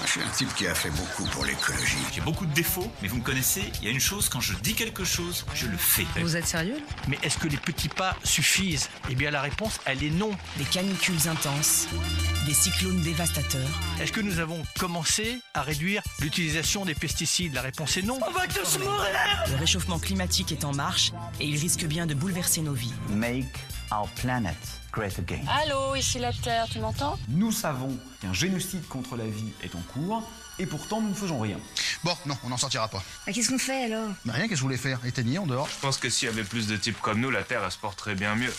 Moi, je suis un type qui a fait beaucoup pour l'écologie. J'ai beaucoup de défauts, mais vous me connaissez, il y a une chose, quand je dis quelque chose, je le fais. Vous êtes sérieux? Mais est-ce que les petits pas suffisent? Eh bien, la réponse, elle est non. Des canicules intenses, des cyclones dévastateurs. Est-ce que nous avons commencé à réduire l'utilisation des pesticides? La réponse est non. On va tous mourir! Le réchauffement climatique est en marche et il risque bien de bouleverser nos vies. Make our planet great again. Allô, ici la Terre, tu m'entends? Nous savons qu'un génocide contre la vie est en cours et pourtant nous ne faisons rien. Bon, non, on n'en sortira pas. Ah, qu'est-ce qu'on fait alors? Bah, rien, qu'est-ce que je voulais faire? Éteignir en dehors. Je pense que s'il y avait plus de types comme nous, la Terre, elle se porterait bien mieux.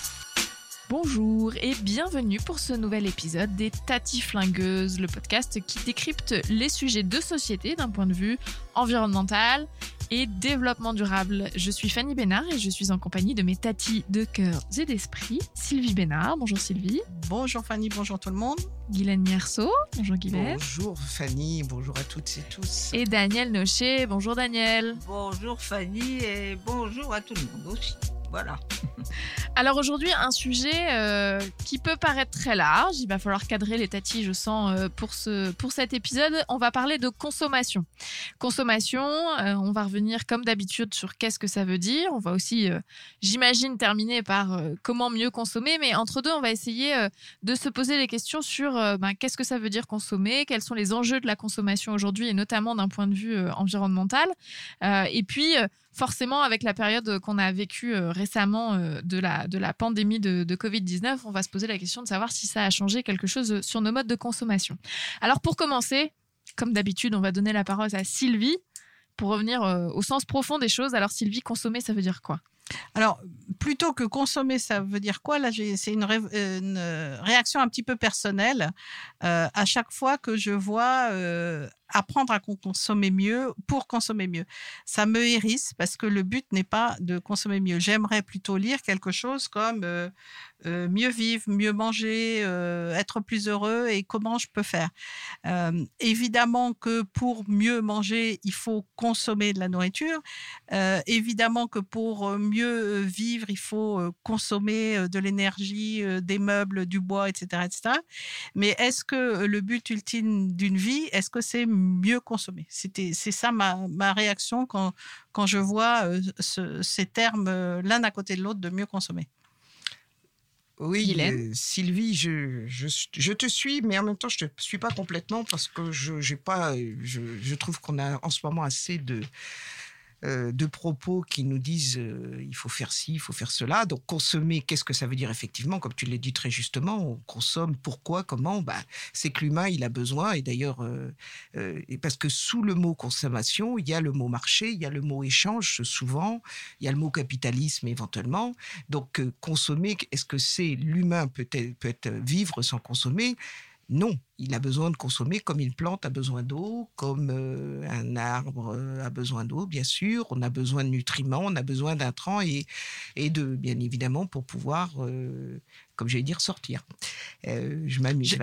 Bonjour et bienvenue pour ce nouvel épisode des Taties Flingueuses, le podcast qui décrypte les sujets de société d'un point de vue environnemental et développement durable. Je suis Fanny Bénard et je suis en compagnie de mes taties de cœur et d'esprit, Sylvie Bénard. Bonjour Sylvie. Bonjour Fanny, bonjour tout le monde. Ghislaine Hierso. Bonjour Ghislaine. Bonjour Fanny, bonjour à toutes et tous. Et Danielle Nocher. Bonjour Danielle. Bonjour Fanny et bonjour à tout le monde aussi. Voilà. Alors aujourd'hui, un sujet qui peut paraître très large. Il va falloir cadrer les tatis, je sens, pour cet épisode. On va parler de consommation. Consommation, on va revenir comme d'habitude sur qu'est-ce que ça veut dire. On va aussi, j'imagine, terminer par comment mieux consommer. Mais entre deux, on va essayer de se poser des questions sur qu'est-ce que ça veut dire consommer, quels sont les enjeux de la consommation aujourd'hui, et notamment d'un point de vue environnemental. Et puis... Forcément, avec la période qu'on a vécue récemment de la pandémie de Covid-19, on va se poser la question de savoir si ça a changé quelque chose sur nos modes de consommation. Alors pour commencer, comme d'habitude, on va donner la parole à Sylvie pour revenir au sens profond des choses. Alors Sylvie, consommer, ça veut dire quoi ? Alors, plutôt que consommer, ça veut dire quoi? Là, c'est une réaction un petit peu personnelle. À chaque fois que je vois apprendre à consommer mieux pour consommer mieux, ça me hérisse parce que le but n'est pas de consommer mieux. J'aimerais plutôt lire quelque chose comme mieux vivre, mieux manger, être plus heureux et comment je peux faire. Évidemment que pour mieux manger, il faut consommer de la nourriture. Évidemment que pour mieux vivre, il faut consommer de l'énergie, des meubles, du bois, etc., etc. Mais est-ce que le but ultime d'une vie, est-ce que c'est mieux consommer? C'est ça ma réaction quand je vois ces termes l'un à côté de l'autre de mieux consommer. Oui, Sylvie, je te suis, mais en même temps, je ne te suis pas complètement parce que je trouve qu'on a en ce moment assez de propos qui nous disent il faut faire ci, il faut faire cela. Donc consommer, qu'est-ce que ça veut dire effectivement? Comme tu l'as dit très justement, on consomme pourquoi, comment? C'est que l'humain, il a besoin. Et d'ailleurs, parce que sous le mot consommation, il y a le mot marché, il y a le mot échange souvent, il y a le mot capitalisme éventuellement. Donc consommer, est-ce que c'est l'humain peut-être vivre sans consommer? Non, il a besoin de consommer comme une plante a besoin d'eau, comme un arbre a besoin d'eau, bien sûr. On a besoin de nutriments, on a besoin d'intrants et de, bien évidemment, pour pouvoir, comme j'allais dire, sortir. Je m'amuse.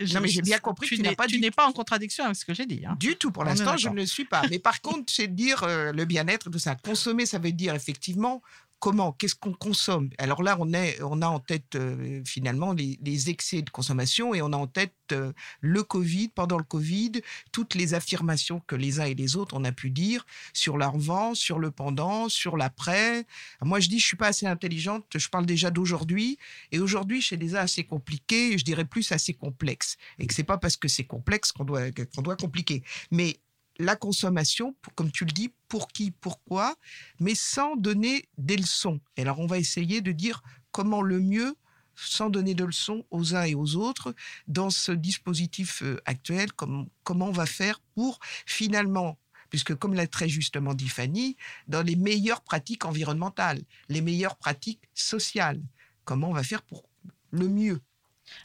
J'ai bien compris que tu n'es pas en contradiction avec ce que j'ai dit. Hein. Du tout, pour l'instant, je ne le suis pas. Mais par contre, c'est de dire le bien-être, tout ça. Consommer, ça veut dire effectivement... Comment? Qu'est-ce qu'on consomme? Alors là, on a en tête finalement les excès de consommation et on a en tête le Covid, pendant le Covid, toutes les affirmations que les uns et les autres on a pu dire sur l'avant, sur le pendant, sur l'après. Moi, je dis, je ne suis pas assez intelligente, je parle déjà d'aujourd'hui. Et aujourd'hui, c'est déjà assez compliqué, je dirais plus assez complexe. Et que ce n'est pas parce que c'est complexe qu'on doit compliquer. Mais la consommation, comme tu le dis, pour qui, pourquoi, mais sans donner des leçons. Et alors, on va essayer de dire comment le mieux, sans donner de leçons aux uns et aux autres, dans ce dispositif actuel, comment on va faire pour finalement... Puisque, comme l'a très justement dit Fanny, dans les meilleures pratiques environnementales, les meilleures pratiques sociales, comment on va faire pour le mieux?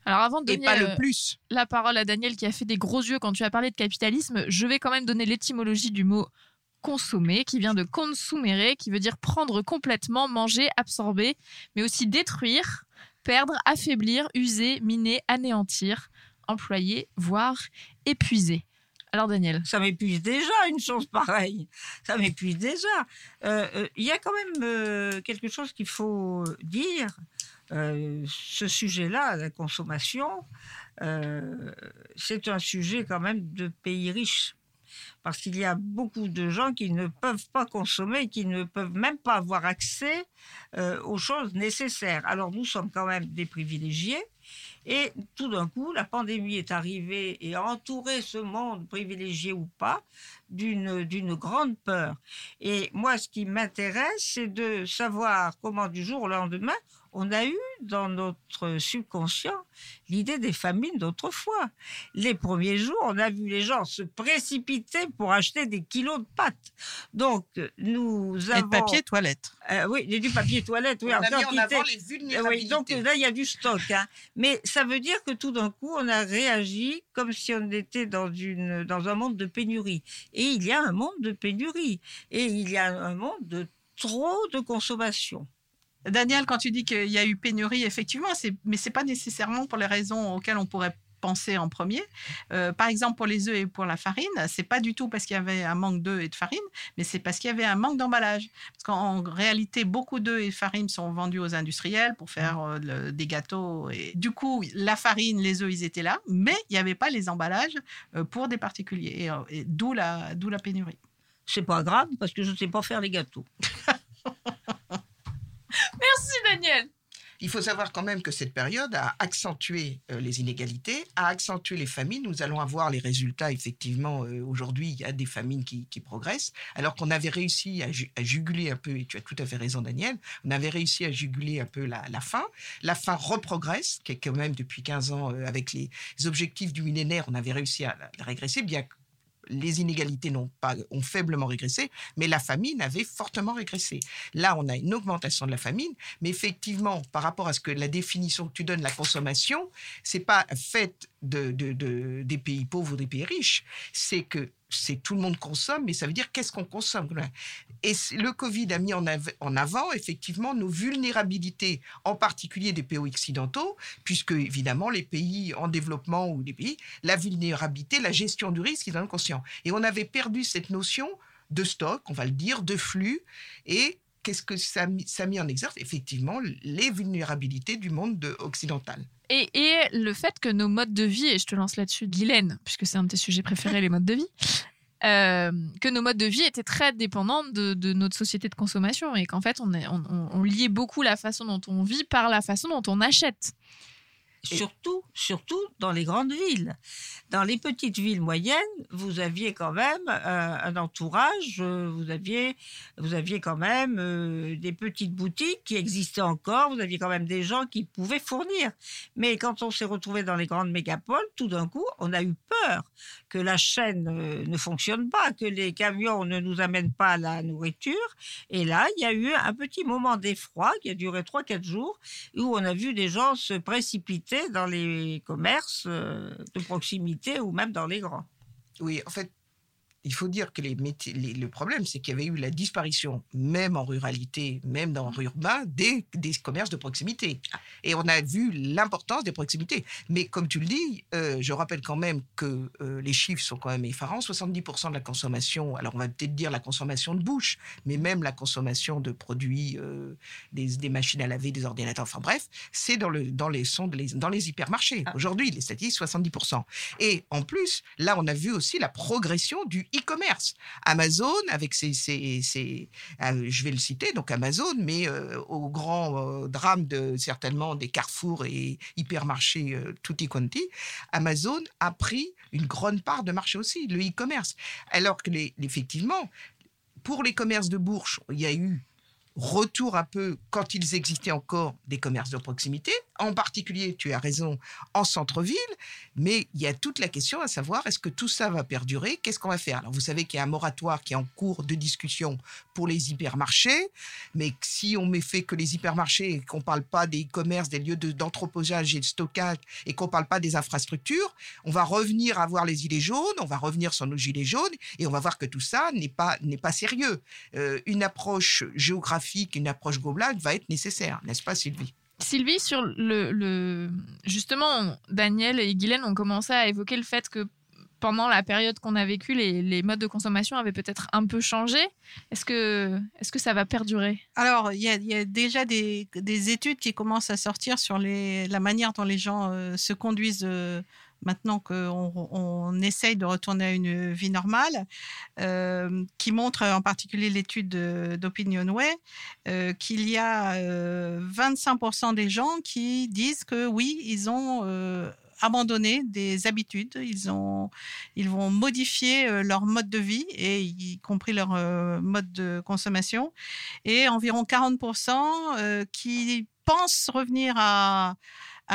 Alors avant de donner la parole à Daniel qui a fait des gros yeux quand tu as parlé de capitalisme, je vais quand même donner l'étymologie du mot consommer qui vient de consumere, qui veut dire prendre complètement, manger, absorber, mais aussi détruire, perdre, affaiblir, user, miner, anéantir, employer, voire épuiser. Alors Daniel, ça m'épuise déjà une chose pareille, ça m'épuise déjà. Il y a quand même quelque chose qu'il faut dire. Ce sujet-là, la consommation, c'est un sujet quand même de pays riches. Parce qu'il y a beaucoup de gens qui ne peuvent pas consommer, qui ne peuvent même pas avoir accès aux choses nécessaires. Alors nous sommes quand même des privilégiés. Et tout d'un coup, la pandémie est arrivée et a entouré ce monde, privilégié ou pas, d'une grande peur. Et moi, ce qui m'intéresse, c'est de savoir comment, du jour au lendemain, on a eu dans notre subconscient l'idée des famines d'autrefois. Les premiers jours, on a vu les gens se précipiter pour acheter des kilos de pâtes. Donc, nous avons... Et de papier toilette. Oui, du papier toilette. Oui, on a mis en avant les vulnérabilités. Oui, donc là, il y a du stock. Hein. Mais ça veut dire que tout d'un coup, on a réagi comme si on était dans un monde de pénurie. Et il y a un monde de pénurie. Et il y a un monde de trop de consommation. Danielle, quand tu dis qu'il y a eu pénurie, effectivement, mais ce n'est pas nécessairement pour les raisons auxquelles on pourrait penser en premier. Par exemple, pour les œufs et pour la farine, ce n'est pas du tout parce qu'il y avait un manque d'œufs et de farine, mais c'est parce qu'il y avait un manque d'emballage. Parce qu'en réalité, beaucoup d'œufs et de farine sont vendus aux industriels pour faire des gâteaux. Et... Du coup, la farine, les œufs, ils étaient là, mais il n'y avait pas les emballages pour des particuliers, et d'où la pénurie. Ce n'est pas grave parce que je ne sais pas faire les gâteaux. Merci Danielle. Il faut savoir quand même que cette période a accentué les inégalités, a accentué les famines. Nous allons avoir les résultats, effectivement, aujourd'hui, il y a des famines qui progressent, alors qu'on avait réussi à juguler un peu, et tu as tout à fait raison, Danielle, on avait réussi à juguler un peu la faim. La faim reprogresse, qui est quand même depuis 15 ans, avec les objectifs du millénaire, on avait réussi à la régresser, bien que les inégalités ont faiblement régressé, mais la famine avait fortement régressé. Là, on a une augmentation de la famine, mais effectivement, par rapport à ce que la définition que tu donnes, la consommation, c'est pas faite des pays pauvres ou des pays riches, c'est que c'est tout le monde consomme, mais ça veut dire qu'est-ce qu'on consomme. Et le Covid a mis en avant, effectivement, nos vulnérabilités, en particulier des pays occidentaux, puisque, évidemment, les pays en développement ou les pays, la vulnérabilité, la gestion du risque, ils en sont conscients. Et on avait perdu cette notion de stock, on va le dire, de flux, et qu'est-ce que ça a mis en exergue, effectivement, les vulnérabilités du monde occidental. Et le fait que nos modes de vie, et je te lance là-dessus, Ghislaine, puisque c'est un de tes sujets préférés, les modes de vie, que nos modes de vie étaient très dépendants de notre société de consommation et qu'en fait, on liait beaucoup la façon dont on vit par la façon dont on achète. Surtout dans les grandes villes. Dans les petites villes moyennes, vous aviez quand même un entourage, vous aviez quand même des petites boutiques qui existaient encore, vous aviez quand même des gens qui pouvaient fournir. Mais quand on s'est retrouvé dans les grandes mégapoles, tout d'un coup, on a eu peur que la chaîne ne fonctionne pas, que les camions ne nous amènent pas la nourriture. Et là, il y a eu un petit moment d'effroi qui a duré 3-4 jours, où on a vu des gens se précipiter dans les commerces de proximité ou même dans les grands. Oui, en fait, il faut dire que le problème, c'est qu'il y avait eu la disparition, même en ruralité, même dans l'urbain, des commerces de proximité. Et on a vu l'importance des proximités. Mais comme tu le dis, je rappelle quand même que les chiffres sont quand même effarants. 70% de la consommation, alors on va peut-être dire la consommation de bouche, mais même la consommation de produits, des machines à laver, des ordinateurs, enfin bref, c'est dans les hypermarchés. Aujourd'hui, les statistiques, 70%. Et en plus, là, on a vu aussi la progression du e-commerce. Amazon, avec je vais le citer, donc Amazon, mais au grand drame certainement des Carrefour et hypermarchés tutti quanti, Amazon a pris une grande part de marché aussi, le e-commerce. Alors que effectivement, pour les commerces de bourse, il y a eu retour un peu, quand ils existaient encore, des commerces de proximité, en particulier, tu as raison, en centre-ville, mais il y a toute la question à savoir, est-ce que tout ça va perdurer ? Qu'est-ce qu'on va faire ? Alors, vous savez qu'il y a un moratoire qui est en cours de discussion pour les hypermarchés, mais si on ne fait que les hypermarchés et qu'on ne parle pas des commerces, des lieux d'entreposage et de stockage, et qu'on ne parle pas des infrastructures, on va revenir à voir les gilets jaunes, on va revenir sur nos gilets jaunes, et on va voir que tout ça n'est pas sérieux. Une approche géographique, une approche globale va être nécessaire, n'est-ce pas Sylvie ? Sylvie, sur justement, Danielle et Ghislaine ont commencé à évoquer le fait que pendant la période qu'on a vécue, les modes de consommation avaient peut-être un peu changé. Est-ce que ça va perdurer ? Alors, il y a déjà des études qui commencent à sortir sur la manière dont les gens se conduisent maintenant qu'on essaye de retourner à une vie normale, qui montre en particulier l'étude d'OpinionWay, qu'il y a 25% des gens qui disent que oui, ils ont abandonner des habitudes, ils vont modifier leur mode de vie, et y compris leur mode de consommation, et environ 40% qui pensent revenir à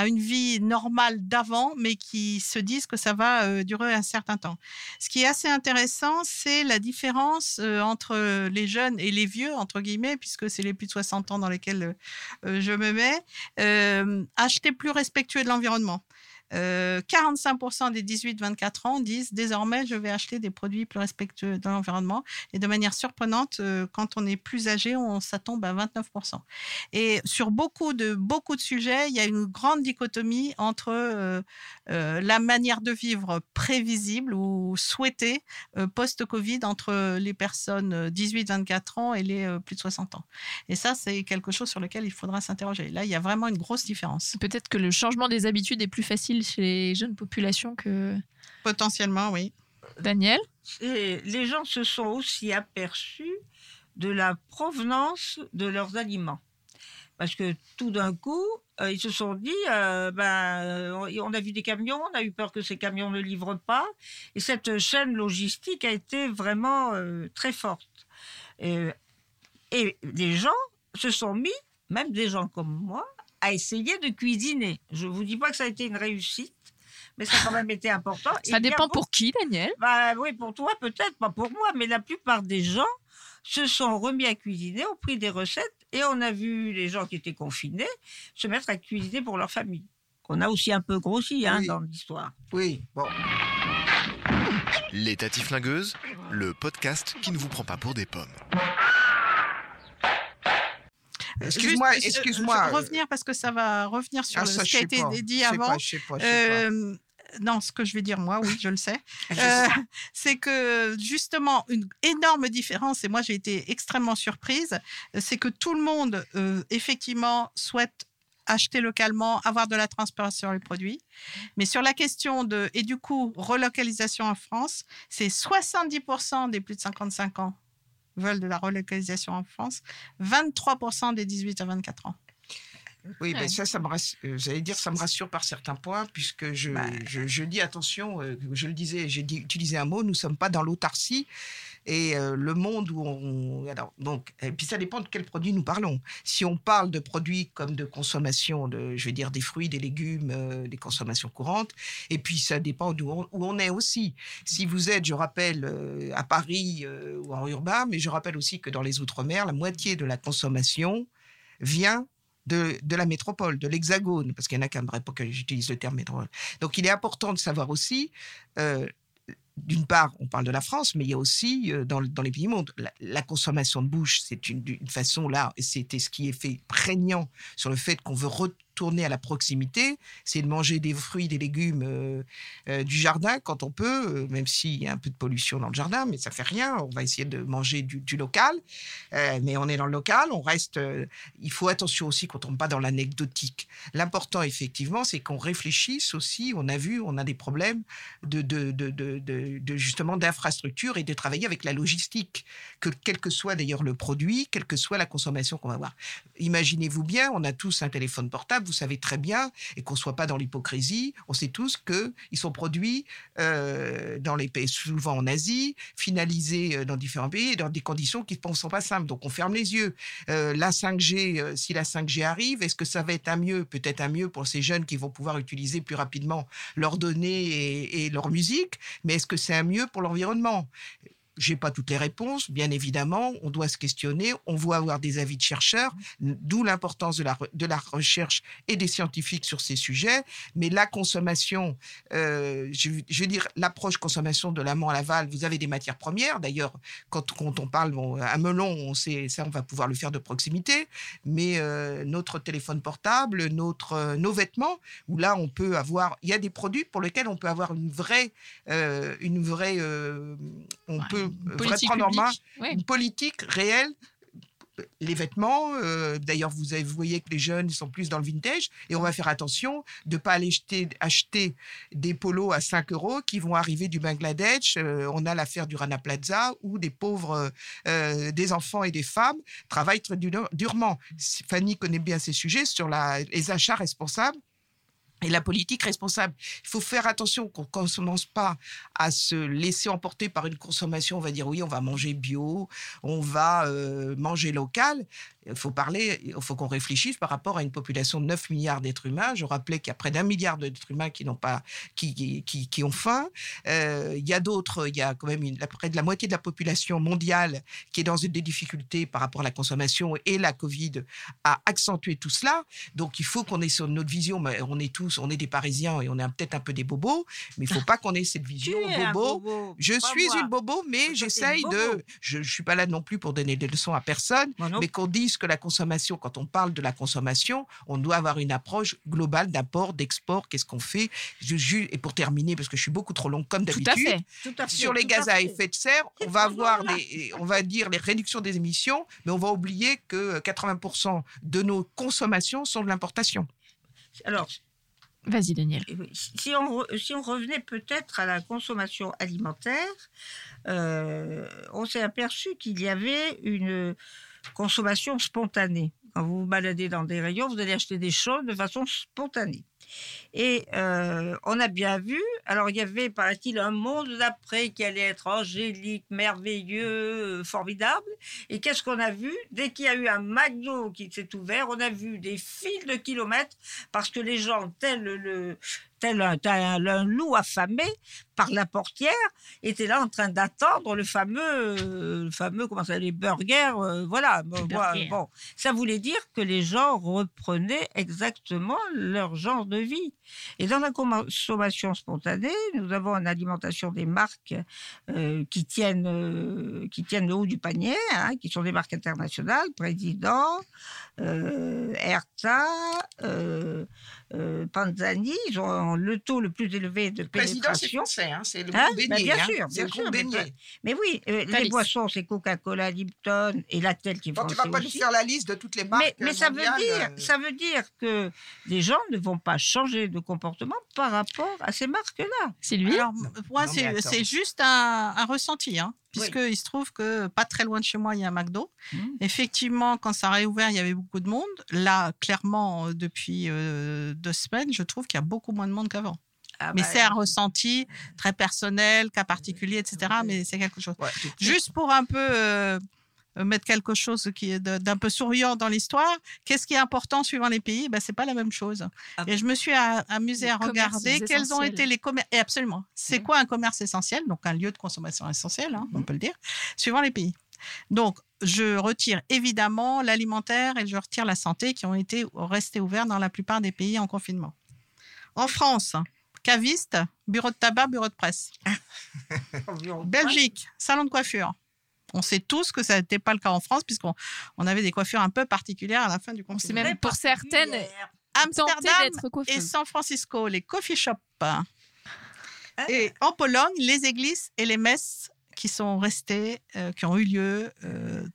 une vie normale d'avant, mais qui se disent que ça va durer un certain temps. Ce qui est assez intéressant, c'est la différence entre les jeunes et les vieux, entre guillemets, puisque c'est les plus de 60 ans dans lesquels je me mets, acheter plus respectueux de l'environnement. 45% des 18-24 ans disent désormais je vais acheter des produits plus respectueux de l'environnement, et de manière surprenante quand on est plus âgé ça tombe à 29%. Et sur beaucoup de sujets, il y a une grande dichotomie entre la manière de vivre prévisible ou souhaitée post-Covid entre les personnes 18-24 ans et les plus de 60 ans. Et ça, c'est quelque chose sur lequel il faudra s'interroger. Là, il y a vraiment une grosse différence. Peut-être que le changement des habitudes est plus facile chez les jeunes populations que... Potentiellement, oui. Danielle ? Les gens se sont aussi aperçus de la provenance de leurs aliments. Parce que tout d'un coup, ils se sont dit, on a vu des camions, on a eu peur que ces camions ne livrent pas. Et cette chaîne logistique a été vraiment très forte. Et les gens se sont mis, même des gens comme moi, à essayer de cuisiner. Je ne vous dis pas que ça a été une réussite, mais ça a quand même été important. Ça dépend pour qui, Danielle ? Oui, pour toi peut-être, pas pour moi, mais la plupart des gens se sont remis à cuisiner, ont pris des recettes, et on a vu les gens qui étaient confinés se mettre à cuisiner pour leur famille. On a aussi un peu grossi dans l'histoire. Oui, bon... Les Taties Flingueuses, le podcast qui ne vous prend pas pour des pommes. Excuse-moi. Je vais revenir parce que ça va revenir sur ce qui a été dit avant. Non, ce que je vais dire moi, oui, je le sais. C'est que justement, une énorme différence, et moi j'ai été extrêmement surprise, c'est que tout le monde, effectivement, souhaite acheter localement, avoir de la transparence sur les produits. Mais sur la question relocalisation en France, c'est 70% des plus de 55 ans veulent de la relocalisation en France, 23% des 18 à 24 ans. Oui, ben ça me rassure, ça me rassure par certains points, puisque je dis attention, je le disais, utilisé un mot, nous ne sommes pas dans l'autarcie, et le monde où et puis ça dépend de quel produit nous parlons. Si on parle de produits comme de consommation, des fruits, des légumes, des consommations courantes, et puis ça dépend d'où on est aussi. Si vous êtes, je rappelle, à Paris ou en urbain, mais je rappelle aussi que dans les Outre-mer, la moitié de la consommation vient de la métropole, de l'Hexagone, parce qu'il n'y en a qu'un, bref, pour que j'utilise le terme métropole. Donc, il est important de savoir aussi, d'une part, on parle de la France, mais il y a aussi, dans les pays du monde, la consommation de bouche, c'est une façon, là, c'était ce qui est fait prégnant sur le fait qu'on veut retourner à la proximité, c'est de manger des fruits, des légumes du jardin quand on peut, même s'il y a un peu de pollution dans le jardin, mais ça ne fait rien, on va essayer de manger du local, mais on est dans le local, on reste... il faut attention aussi qu'on ne tombe pas dans l'anecdotique. L'important, effectivement, c'est qu'on réfléchisse aussi, on a des problèmes justement d'infrastructure et de travailler avec la logistique, quel que soit d'ailleurs le produit, quelle que soit la consommation qu'on va avoir. Imaginez-vous bien, on a tous un téléphone portable, vous savez très bien, et qu'on ne soit pas dans l'hypocrisie, on sait tous qu'ils sont produits dans les pays, souvent en Asie, finalisés dans différents pays, dans des conditions qui ne sont pas simples. Donc, on ferme les yeux. La 5G, si la 5G arrive, est-ce que ça va être un mieux ? Peut-être un mieux pour ces jeunes qui vont pouvoir utiliser plus rapidement leurs données et leur musique, mais est-ce que c'est un mieux pour l'environnement ? J'ai pas toutes les réponses, bien évidemment, on doit se questionner, on doit avoir des avis de chercheurs, d'où l'importance de la recherche et des scientifiques sur ces sujets. Mais la consommation, je veux dire, l'approche consommation de l'amont à l'aval, vous avez des matières premières. D'ailleurs, quand on parle, un melon, on sait, ça on va pouvoir le faire de proximité, mais notre téléphone portable, nos vêtements, où là on peut avoir, il y a des produits pour lesquels on peut avoir on peut prendre en main une politique réelle. Les vêtements, d'ailleurs, vous voyez que les jeunes sont plus dans le vintage et on va faire attention de ne pas aller acheter des polos à 5 € qui vont arriver du Bangladesh. On a l'affaire du Rana Plaza où des pauvres, des enfants et des femmes travaillent très durement. Fanny connaît bien ces sujets sur les achats responsables. Et la politique responsable, il faut faire attention qu'on ne commence pas à se laisser emporter par une consommation. On va dire oui, on va manger bio, on va manger local. Il faut qu'on réfléchisse par rapport à une population de 9 milliards d'êtres humains. Je rappelais qu'il y a près d'1 milliard d'êtres humains qui ont faim. Il y a quand même près de la moitié de la population mondiale qui est dans des difficultés par rapport à la consommation et la Covid a accentué tout cela. Donc il faut qu'on ait sur notre vision, mais on est des Parisiens et on est peut-être un peu des bobos, mais il ne faut pas qu'on ait cette vision bobo. Je suis une bobo, mais j'essaye de... Je ne suis pas là non plus pour donner des leçons à personne, mais qu'on dise que la consommation, quand on parle de la consommation, on doit avoir une approche globale d'apport, d'export, qu'est-ce qu'on fait. Et pour terminer, parce que je suis beaucoup trop longue comme d'habitude, tout à fait, sur les gaz à effet de serre, on va avoir les réductions des émissions, mais on va oublier que 80% de nos consommations sont de l'importation. Alors, vas-y Danielle. Si on revenait peut-être à la consommation alimentaire, on s'est aperçu qu'il y avait une consommation spontanée. Quand vous vous baladez dans des rayons, vous allez acheter des choses de façon spontanée. Et on a bien vu, alors il y avait, paraît-il, un monde d'après qui allait être angélique, merveilleux, formidable. Et qu'est-ce qu'on a vu ? Dès qu'il y a eu un McDo qui s'est ouvert, on a vu des files de kilomètres parce que les gens, tel un loup affamé par la portière, était là en train d'attendre le fameux comment ça, les burgers, voilà. Bon, ça voulait dire que les gens reprenaient exactement leur genre de vie. Et dans la consommation spontanée, nous avons une alimentation des marques qui tiennent le haut du panier, qui sont des marques internationales, Président, Herta, Panzani, ils ont le taux le plus élevé de pénétration. C'est français, c'est le groupe Bénier. Bien sûr. Mais oui, les boissons, c'est Coca-Cola, Lipton et la telle qui est française. Tu ne vas pas nous faire la liste de toutes les marques mais ça veut dire que les gens ne vont pas changer de comportement par rapport à ces marques-là. C'est lui. Alors, moi, c'est juste un ressenti, puisqu'il se trouve que pas très loin de chez moi, il y a un McDo. Effectivement, quand ça a réouvert, il y avait beaucoup de monde. Là, clairement, depuis 2 semaines, je trouve qu'il y a beaucoup moins de monde qu'avant. Mais c'est un ressenti très personnel, cas particulier, etc. Mais c'est quelque chose. Ouais, juste pour un peu... mettre quelque chose qui est d'un peu souriant dans l'histoire, qu'est-ce qui est important suivant les pays ? C'est pas la même chose. Et je me suis amusée à regarder quels ont été les commerces. Et absolument, c'est quoi un commerce essentiel ? Donc un lieu de consommation essentiel, on peut le dire, suivant les pays. Donc, je retire évidemment l'alimentaire et je retire la santé qui ont été restés ouverts dans la plupart des pays en confinement. En France, caviste, bureau de tabac, bureau de presse. Belgique, salon de coiffure. On sait tous que ça n'était pas le cas en France, puisqu'on avait des coiffures un peu particulières à la fin du confinement. C'est même pour certaines Amsterdam et San Francisco, les coffee shops. Et en Pologne, les églises et les messes qui sont restées, qui ont eu lieu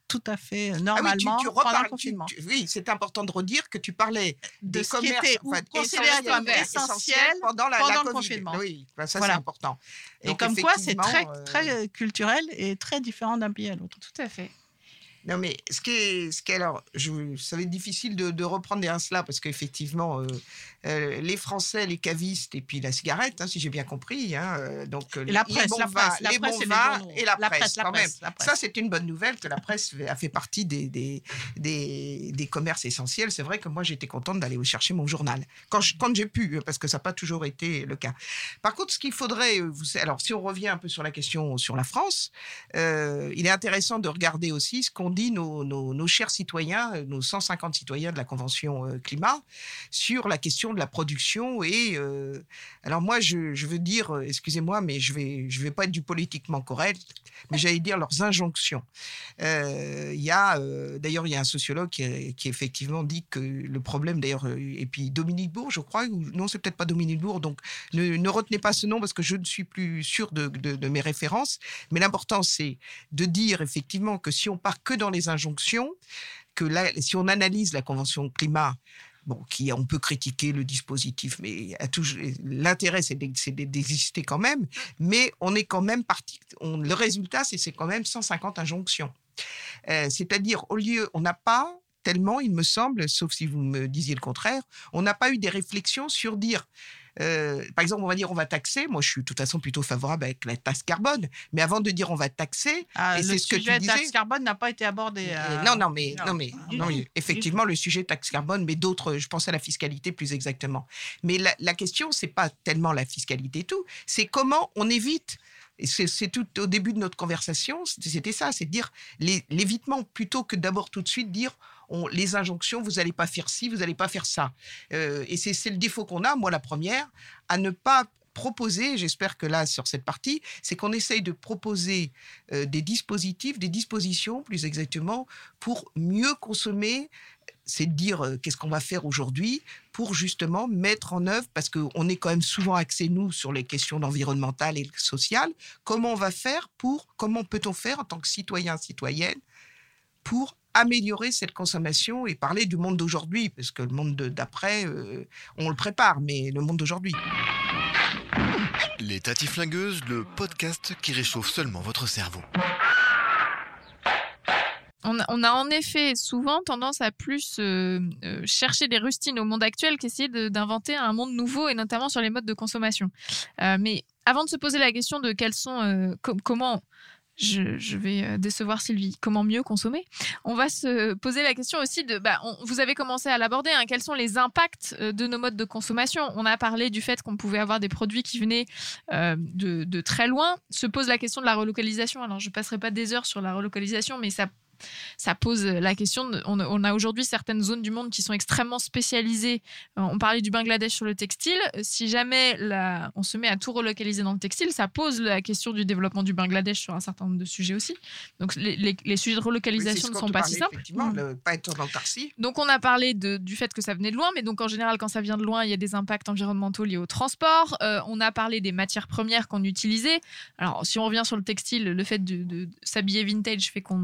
tout à fait normalement pendant le confinement. C'est important de redire que tu parlais de ce qui était considéré comme essentiel pendant le confinement. Oui, ça c'est important. Et donc, comme quoi, c'est très, très culturel et très différent d'un pays à l'autre. Tout à fait. Non, mais ça va être difficile de reprendre un cela, parce qu'effectivement, les Français, les cavistes, et puis la cigarette, hein, si j'ai bien compris. Hein, donc, la presse, les bons vins et la presse, quand même. Ça, c'est une bonne nouvelle que la presse a fait partie des commerces essentiels. C'est vrai que moi, j'étais contente d'aller chercher mon journal, quand j'ai pu, parce que ça n'a pas toujours été le cas. Par contre, ce qu'il faudrait... Alors, si on revient un peu sur la question sur la France, il est intéressant de regarder aussi ce qu'on dit nos chers citoyens, nos 150 citoyens de la Convention Climat, sur la question de la production. Et alors moi, je veux dire, excusez-moi, mais je vais pas être du politiquement correct, mais j'allais dire leurs injonctions. D'ailleurs, il y a un sociologue qui effectivement dit que le problème, d'ailleurs, et puis Dominique Bourg, je crois, ou non, c'est peut-être pas Dominique Bourg, donc ne retenez pas ce nom parce que je ne suis plus sûre de mes références. Mais l'important, c'est de dire effectivement que si on part que dans les injonctions, que si on analyse la Convention Climat, bon, on peut critiquer le dispositif, mais l'intérêt, c'est d'exister quand même. Mais on est quand même parti. Le résultat, c'est quand même 150 injonctions. C'est-à-dire, on n'a pas tellement, il me semble, sauf si vous me disiez le contraire, on n'a pas eu des réflexions sur dire... par exemple, on va dire on va taxer. Moi, je suis de toute façon plutôt favorable avec la taxe carbone. Mais avant de dire on va taxer, et c'est ce que tu disais. Le sujet taxe carbone n'a pas été abordé. Non, mais effectivement, le sujet taxe carbone, mais d'autres. Je pensais à la fiscalité plus exactement. Mais la question, c'est pas tellement la fiscalité et tout. C'est comment on évite. Et c'est tout au début de notre conversation. C'était ça, c'est de dire l'évitement plutôt que d'abord tout de suite dire. Les injonctions, vous n'allez pas faire ci, vous n'allez pas faire ça. Et c'est le défaut qu'on a, moi la première, à ne pas proposer, j'espère que là, sur cette partie, c'est qu'on essaye de proposer des dispositifs, des dispositions plus exactement, pour mieux consommer, c'est de dire qu'est-ce qu'on va faire aujourd'hui pour justement mettre en œuvre, parce qu'on est quand même souvent axé, nous, sur les questions environnementales et sociales, comment peut-on faire en tant que citoyen, citoyenne, pour améliorer cette consommation et parler du monde d'aujourd'hui, parce que le monde d'après, on le prépare, mais le monde d'aujourd'hui. Les Taties Flingueuses, le podcast qui réchauffe seulement votre cerveau. On a en effet souvent tendance à plus chercher des rustines au monde actuel qu'essayer d'inventer un monde nouveau, et notamment sur les modes de consommation. Mais avant de se poser la question de quels sont... comment... Je vais décevoir Sylvie. Comment mieux consommer ? On va se poser la question aussi de... vous avez commencé à l'aborder. Hein, quels sont les impacts de nos modes de consommation ? On a parlé du fait qu'on pouvait avoir des produits qui venaient de très loin. Se pose la question de la relocalisation. Alors, je ne passerai pas des heures sur la relocalisation, mais ça pose la question. On a aujourd'hui certaines zones du monde qui sont extrêmement spécialisées. On parlait du Bangladesh sur le textile. Si jamais on se met à tout relocaliser dans le textile, ça pose la question du développement du Bangladesh sur un certain nombre de sujets aussi. Donc les sujets de relocalisation ne sont pas si simples. Effectivement, pas être en autarcie. Donc on a parlé du fait que ça venait de loin, mais donc en général, quand ça vient de loin, il y a des impacts environnementaux liés au transport. On a parlé des matières premières qu'on utilisait. Alors si on revient sur le textile, le fait de s'habiller vintage fait qu'on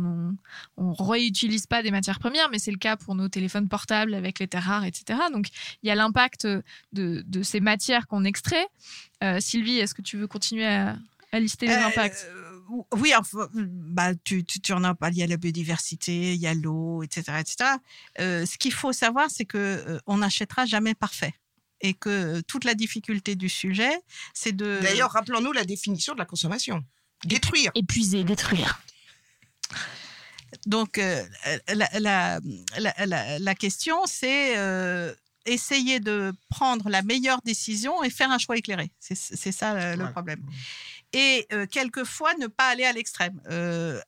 ne réutilise pas des matières premières, mais c'est le cas pour nos téléphones portables avec les terres rares, etc. Donc, il y a l'impact de ces matières qu'on extrait. Sylvie, est-ce que tu veux continuer à lister les impacts ? Oui, enfin, tu en as parlé, il y a la biodiversité, il y a l'eau, etc. etc. Ce qu'il faut savoir, c'est qu'on n'achètera jamais parfait. Et que toute la difficulté du sujet, c'est de... D'ailleurs, rappelons-nous la définition de la consommation. Détruire. Épuiser, détruire. Donc, la question, c'est essayer de prendre la meilleure décision et faire un choix éclairé. C'est ça le problème. Et quelquefois, ne pas aller à l'extrême.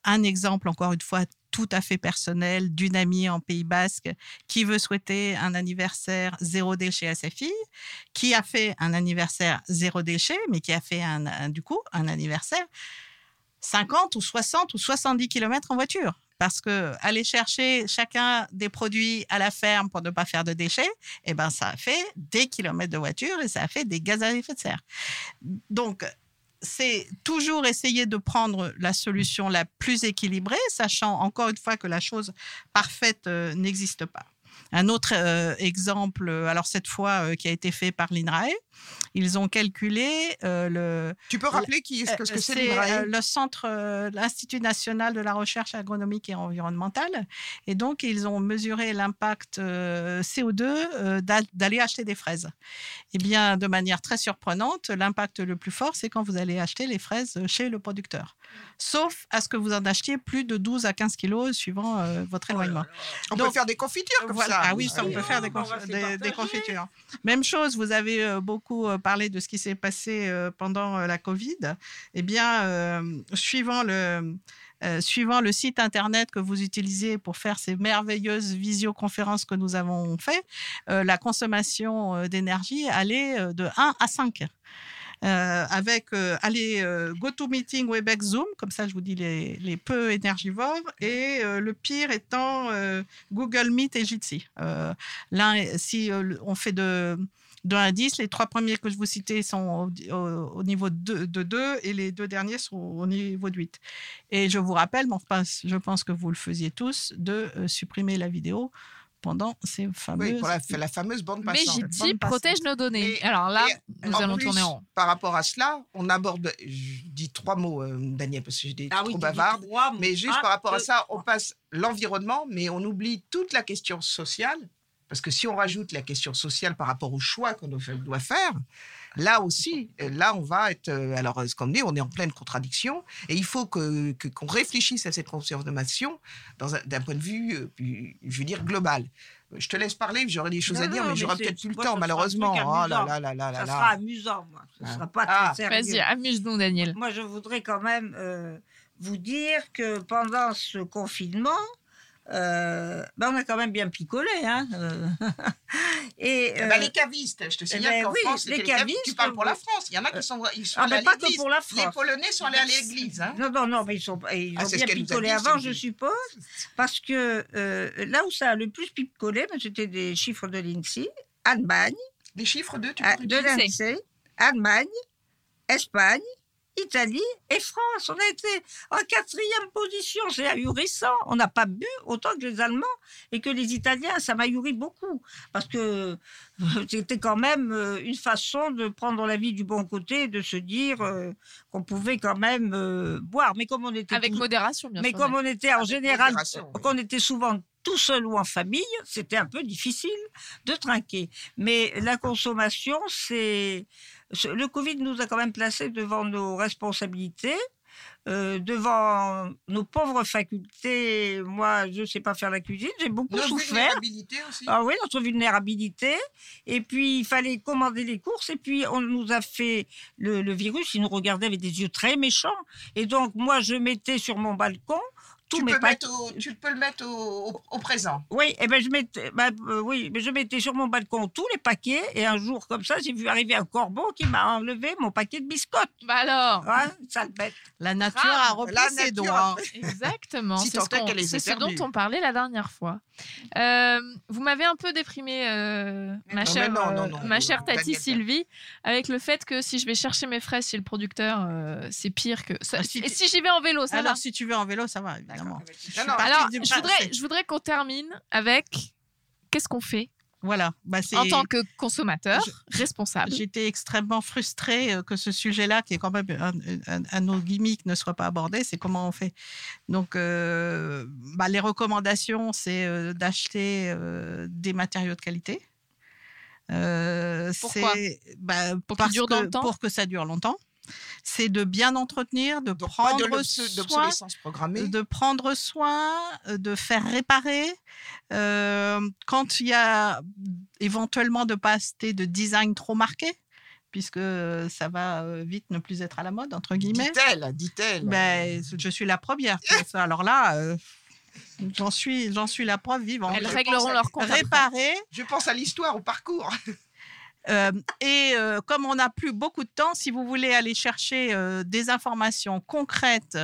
Un exemple, encore une fois, tout à fait personnel d'une amie en Pays Basque qui veut souhaiter un anniversaire zéro déchet à sa fille, qui a fait un anniversaire zéro déchet, mais qui a fait un anniversaire 50 ou 60 ou 70 km en voiture. Parce qu'aller chercher chacun des produits à la ferme pour ne pas faire de déchets, eh ben, ça a fait des kilomètres de voiture et ça a fait des gaz à effet de serre. Donc, c'est toujours essayer de prendre la solution la plus équilibrée, sachant encore une fois que la chose parfaite n'existe pas. Un autre exemple, alors cette fois qui a été fait par l'INRAE, ils ont calculé le... Tu peux rappeler ce que c'est l'INRAE ? Le centre, l'Institut national de la recherche agronomique et environnementale. Et donc, ils ont mesuré l'impact CO2 d'aller acheter des fraises. Eh bien, de manière très surprenante, l'impact le plus fort, c'est quand vous allez acheter les fraises chez le producteur. Sauf à ce que vous en achetiez plus de 12 à 15 kilos suivant votre éloignement. On peut faire des confitures comme ça. Ah oui, ça, on peut faire des confitures. Même chose, vous avez beaucoup parlé de ce qui s'est passé pendant la Covid. Eh bien, suivant le site internet que vous utilisez pour faire ces merveilleuses visioconférences que nous avons fait, la consommation d'énergie allait de 1 à 5. Avec Go to meeting, Webex, Zoom, comme ça je vous dis les peu énergivores, et le pire étant Google Meet et Jitsi. On fait de 1 à 10, les 3 premiers que je vous citais sont au niveau de 2 et les 2 derniers sont au niveau de 8. Et je vous rappelle, je pense que vous le faisiez tous, de supprimer la vidéo pendant ces fameuses... Oui, pour la fameuse bande passante. Mais Jitsi protège nos données. Alors là, nous allons tourner en rond. Par rapport à cela, on aborde... Je dis 3 mots, Danielle, parce que j'étais trop bavarde. Mais juste par rapport à ça, on passe l'environnement, mais on oublie toute la question sociale. Parce que si on rajoute la question sociale par rapport aux choix qu'on doit faire, là aussi, on va être... Alors, ce qu'on dit, on est en pleine contradiction. Et il faut qu'on réfléchisse à cette consommation d'un point de vue, je veux dire, global. Je te laisse parler, j'aurais des choses à dire, mais j'aurais peut-être plus le temps, malheureusement. Ça sera amusant, moi. Ça ne sera pas très sérieux. Vas-y, amuse-nous, Daniel. Moi, je voudrais quand même vous dire que pendant ce confinement... on a quand même bien picolé. Les cavistes, je te signale qu'en France, c'était les cavistes, tu parles pour la France. Il y en a qui sont allés à l'église. Pour la France. Les Polonais sont allés à l'église. Non, mais ils ont bien picolé avant, je suppose. Parce que là où ça a le plus picolé, c'était des chiffres de l'INSEE, Allemagne. Des chiffres de l'INSEE, Allemagne, Espagne, Italie et France. On a été en 4e position. C'est ahurissant. On n'a pas bu autant que les Allemands et que les Italiens. Ça m'ahurit beaucoup parce que c'était quand même une façon de prendre la vie du bon côté et de se dire qu'on pouvait quand même boire. Mais comme on était... Avec modération, bien sûr. Mais comme on était en général... Qu'on était souvent... tout seul ou en famille, c'était un peu difficile de trinquer. Mais la consommation, c'est... Le Covid nous a quand même placés devant nos responsabilités, devant nos pauvres facultés. Moi, je ne sais pas faire la cuisine, j'ai beaucoup souffert. Notre vulnérabilité aussi. Ah oui, notre vulnérabilité. Et puis, il fallait commander les courses. Et puis, on nous a fait... Le virus, il nous regardait avec des yeux très méchants. Et donc, moi, je mettais sur mon balcon... Tu peux le mettre au présent. Oui, et ben je mettais sur mon balcon tous les paquets. Et un jour, comme ça, j'ai vu arriver un corbeau qui m'a enlevé mon paquet de biscottes. Bah alors sale bête. La nature a repris ses doigts. Exactement. C'est ce dont on parlait la dernière fois. Vous m'avez un peu déprimée, ma chère Tati Sylvie, avec le fait que si je vais chercher mes fraises chez le producteur, c'est pire que... Et si j'y vais en vélo, ça va. Alors, si tu vas en vélo, ça va. Je voudrais qu'on termine avec qu'est-ce qu'on fait en tant que consommateur responsable. J'étais extrêmement frustrée que ce sujet-là, qui est quand même un de nos gimmicks, ne soit pas abordé. C'est comment on fait. Donc, les recommandations, c'est d'acheter des matériaux de qualité. Pourquoi ? Pour que ça dure longtemps. C'est de bien entretenir, de prendre soin, de faire réparer. Quand il y a éventuellement de ne pas citer de design trop marqué, puisque ça va vite ne plus être à la mode, entre guillemets. Dit-elle. Ben, je suis la première. Alors là... j'en suis la preuve vivante. Elles régleront leur compte. Réparer. Je pense à l'histoire, au parcours. Comme on n'a plus beaucoup de temps, si vous voulez aller chercher des informations concrètes,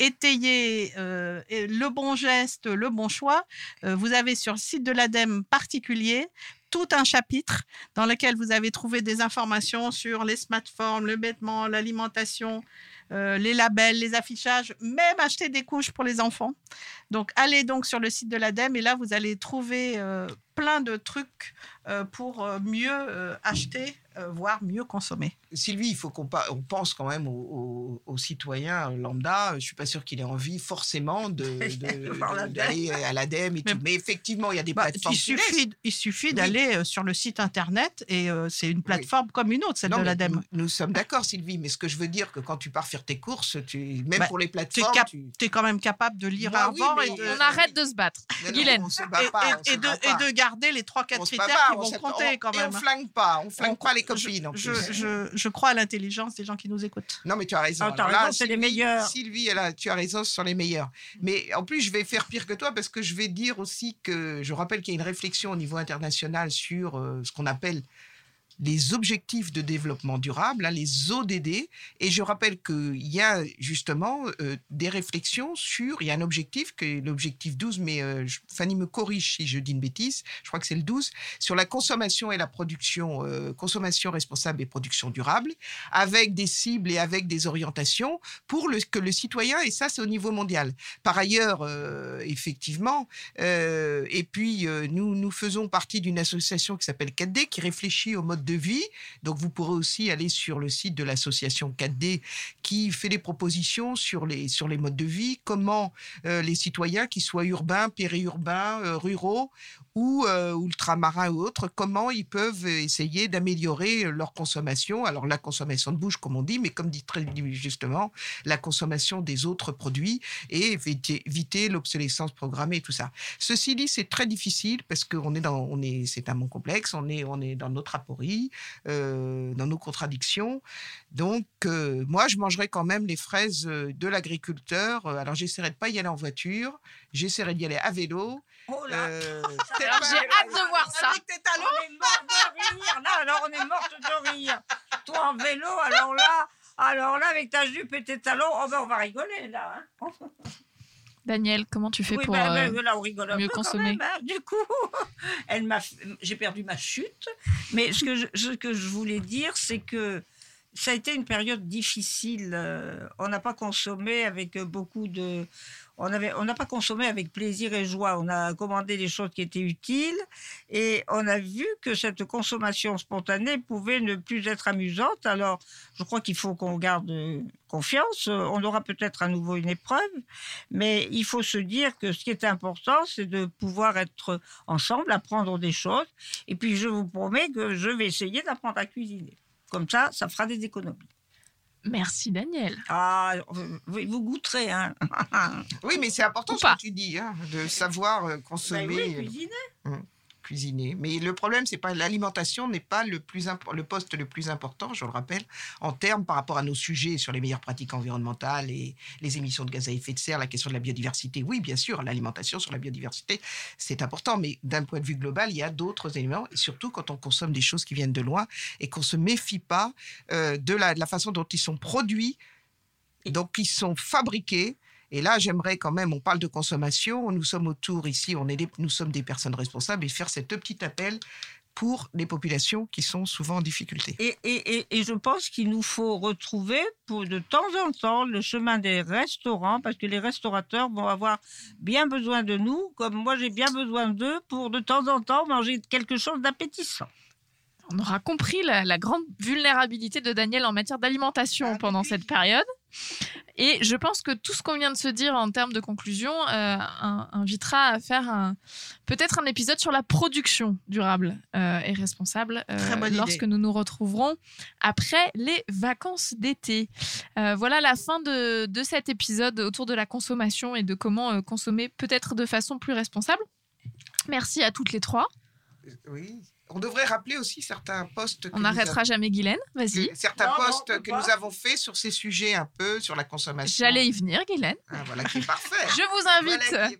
étayées, le bon geste, le bon choix, vous avez sur le site de l'ADEME particulier tout un chapitre dans lequel vous avez trouvé des informations sur les smartphones, le vêtement, l'alimentation, les labels, les affichages, même acheter des couches pour les enfants. Donc, allez donc sur le site de l'ADEME et là, vous allez trouver plein de trucs pour mieux acheter, voire mieux consommer. Sylvie, il faut qu'on pense quand même aux citoyens lambda. Je ne suis pas sûre qu'il ait envie forcément d'aller à l'ADEME et tout. Mais effectivement, il y a des plateformes. Il suffit d'aller sur le site Internet et c'est une plateforme comme une autre, celle de l'ADEME. Nous sommes d'accord, Sylvie, mais ce que je veux dire, que quand tu pars faire tes courses, même pour les plateformes... Tu es quand même capable de lire avant et de... On arrête de se battre, Ghislaine. On ne se bat pas. Et de garder les 3-4 critères qui vont compter quand même. Et on ne flingue pas. On ne flingue pas les copines. Je crois à l'intelligence des gens qui nous écoutent. Non, mais tu as raison. Là, c'est les meilleurs. Sylvie, tu as raison, ce sont les meilleurs. Mais en plus, je vais faire pire que toi parce que je vais dire aussi que... Je rappelle qu'il y a une réflexion au niveau international sur ce qu'on appelle les objectifs de développement durable, les ODD. Et je rappelle qu'il y a justement des réflexions sur... Il y a un objectif, l'objectif 12, mais Fanny me corrige si je dis une bêtise, je crois que c'est le 12, sur la consommation et la production, consommation responsable et production durable, avec des cibles et avec des orientations pour que le citoyen, et ça c'est au niveau mondial. Par ailleurs, effectivement, et puis nous faisons partie d'une association qui s'appelle 4D, qui réfléchit au mode de vie. Donc, vous pourrez aussi aller sur le site de l'association 4D qui fait des propositions sur les modes de vie, comment les citoyens, qu'ils soient urbains, périurbains, ruraux ou ultramarins ou autres, comment ils peuvent essayer d'améliorer leur consommation. Alors, la consommation de bouche, comme on dit, mais comme dit très justement, la consommation des autres produits et éviter l'obsolescence programmée et tout ça. Ceci dit, c'est très difficile parce que c'est un monde complexe, on est dans notre apporté. Dans nos contradictions. Donc, moi, je mangerai quand même les fraises de l'agriculteur. Alors, j'essaierai de pas y aller en voiture. J'essaierai d'y aller à vélo. Oh là alors, j'ai hâte de voir ça. Avec tes talons. On est morte de rire. Là, alors, on est morte de rire. Toi, en vélo, alors là, avec ta jupe et tes talons, on va rigoler, là. Hein. Danielle, comment tu fais pour mieux consommer? Du coup, j'ai perdu ma chute. Mais ce que je voulais dire, c'est que ça a été une période difficile. On n'a pas consommé avec beaucoup de... On n'a pas consommé avec plaisir et joie. On a commandé des choses qui étaient utiles et on a vu que cette consommation spontanée pouvait ne plus être amusante. Alors, je crois qu'il faut qu'on garde confiance. On aura peut-être à nouveau une épreuve, mais il faut se dire que ce qui est important, c'est de pouvoir être ensemble, apprendre des choses. Et puis, je vous promets que je vais essayer d'apprendre à cuisiner. Comme ça, ça fera des économies. Merci, Danielle. Ah, vous goûterez, hein. Oui, mais c'est important ce que tu dis, hein, de savoir consommer. Ben oui, cuisiner. Cuisiner. Mais le problème, c'est pas l'alimentation n'est pas le poste le plus important, je le rappelle, en termes par rapport à nos sujets sur les meilleures pratiques environnementales et les émissions de gaz à effet de serre, la question de la biodiversité. Oui, bien sûr, l'alimentation sur la biodiversité, c'est important, mais d'un point de vue global, il y a d'autres éléments, et surtout quand on consomme des choses qui viennent de loin et qu'on se méfie pas de la façon dont ils sont produits, donc ils sont fabriqués. Et là, j'aimerais quand même, on parle de consommation, nous sommes autour ici, nous sommes des personnes responsables et faire ce petit appel pour les populations qui sont souvent en difficulté. Et je pense qu'il nous faut retrouver de temps en temps le chemin des restaurants, parce que les restaurateurs vont avoir bien besoin de nous, comme moi j'ai bien besoin d'eux, pour de temps en temps manger quelque chose d'appétissant. On aura compris la grande vulnérabilité de Danielle en matière d'alimentation pendant cette période. Et je pense que tout ce qu'on vient de se dire en termes de conclusion invitera à faire peut-être un épisode sur la production durable et responsable lorsque nous nous retrouverons après les vacances d'été. Voilà la fin de cet épisode autour de la consommation et de comment consommer peut-être de façon plus responsable. Merci à toutes les trois. Oui. On devrait rappeler aussi certains postes... On n'arrêtera jamais Ghislaine, vas-y. Certains postes que nous avons faits sur ces sujets un peu, sur la consommation. J'allais y venir, Ghislaine. Ah, voilà qui est parfait. Je vous invite,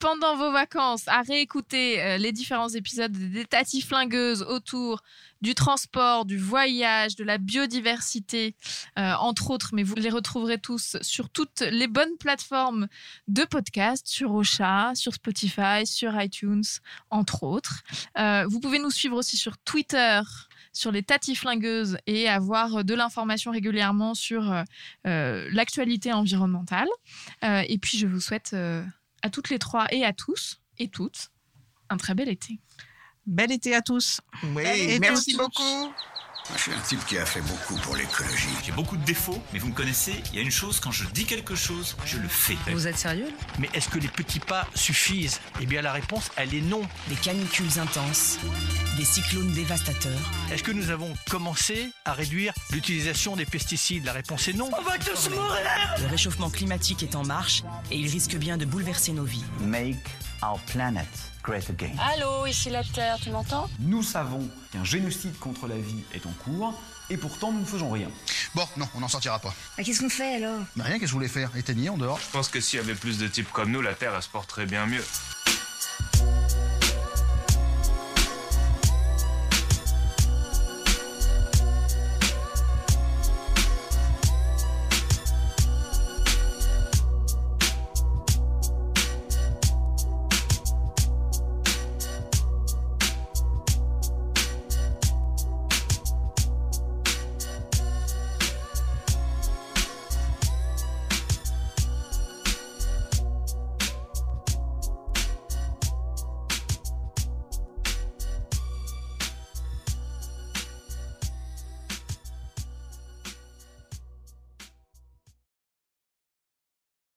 pendant vos vacances, à réécouter les différents épisodes des Taties Flingueuses autour du transport, du voyage, de la biodiversité, entre autres. Mais vous les retrouverez tous sur toutes les bonnes plateformes de podcast, sur Ocha, sur Spotify, sur iTunes, entre autres. Vous pouvez nous suivre aussi sur Twitter, sur les Taties Flingueuses et avoir de l'information régulièrement sur l'actualité environnementale. Et puis, je vous souhaite à toutes les trois et à tous et toutes un très bel été. Bel été à tous. Oui, et merci beaucoup. Je suis un type qui a fait beaucoup pour l'écologie. J'ai beaucoup de défauts, mais vous me connaissez, il y a une chose, quand je dis quelque chose, je le fais. Vous êtes sérieux ? Mais est-ce que les petits pas suffisent ? Eh bien la réponse, elle est non. Des canicules intenses, des cyclones dévastateurs. Est-ce que nous avons commencé à réduire l'utilisation des pesticides ? La réponse est non. On va tous mourir ! Le réchauffement climatique est en marche et il risque bien de bouleverser nos vies. Make our planet great again. Allô, ici la Terre, tu m'entends ? Nous savons qu'un génocide contre la vie est en cours et pourtant nous ne faisons rien. Bon, non, on n'en sortira pas. Mais qu'est-ce qu'on fait alors ? Rien, qu'est-ce que je voulais faire ? Éteigner en dehors ? Je pense que s'il y avait plus de types comme nous, la Terre, elle se porterait bien mieux.